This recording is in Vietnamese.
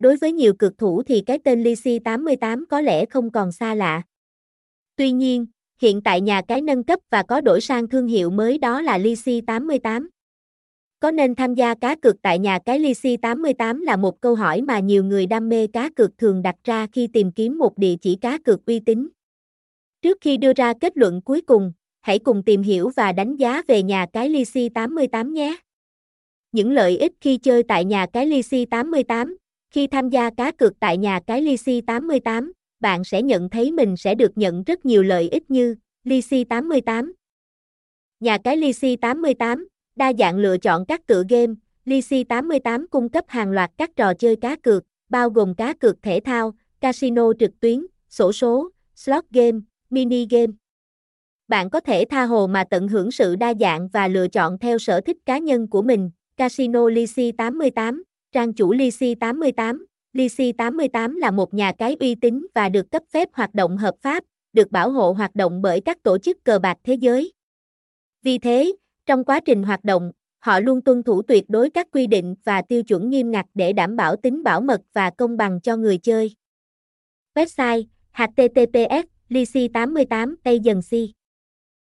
Đối với nhiều cược thủ thì cái tên lixi88 có lẽ không còn xa lạ. Tuy nhiên, hiện tại nhà cái nâng cấp và có đổi sang thương hiệu mới đó là lixi88. Có nên tham gia cá cược tại nhà cái lixi88 là một câu hỏi mà nhiều người đam mê cá cược thường đặt ra khi tìm kiếm một địa chỉ cá cược uy tín. Trước khi đưa ra kết luận cuối cùng, hãy cùng tìm hiểu và đánh giá về nhà cái lixi88 nhé. Những lợi ích khi chơi tại nhà cái lixi88. Khi tham gia cá cược tại nhà cái lixi88, bạn sẽ nhận thấy mình sẽ được nhận rất nhiều lợi ích như lixi88. Nhà cái lixi88 đa dạng lựa chọn các tựa game. Lixi88 cung cấp hàng loạt các trò chơi cá cược, bao gồm cá cược thể thao, casino trực tuyến, xổ số, slot game, mini game. Bạn có thể tha hồ mà tận hưởng sự đa dạng và lựa chọn theo sở thích cá nhân của mình. Casino lixi88. Trang chủ lixi88. Lixi88 là một nhà cái uy tín và được cấp phép hoạt động hợp pháp, được bảo hộ hoạt động bởi các tổ chức cờ bạc thế giới. Vì thế, trong quá trình hoạt động, họ luôn tuân thủ tuyệt đối các quy định và tiêu chuẩn nghiêm ngặt để đảm bảo tính bảo mật và công bằng cho người chơi. Website: https://lixi88.agency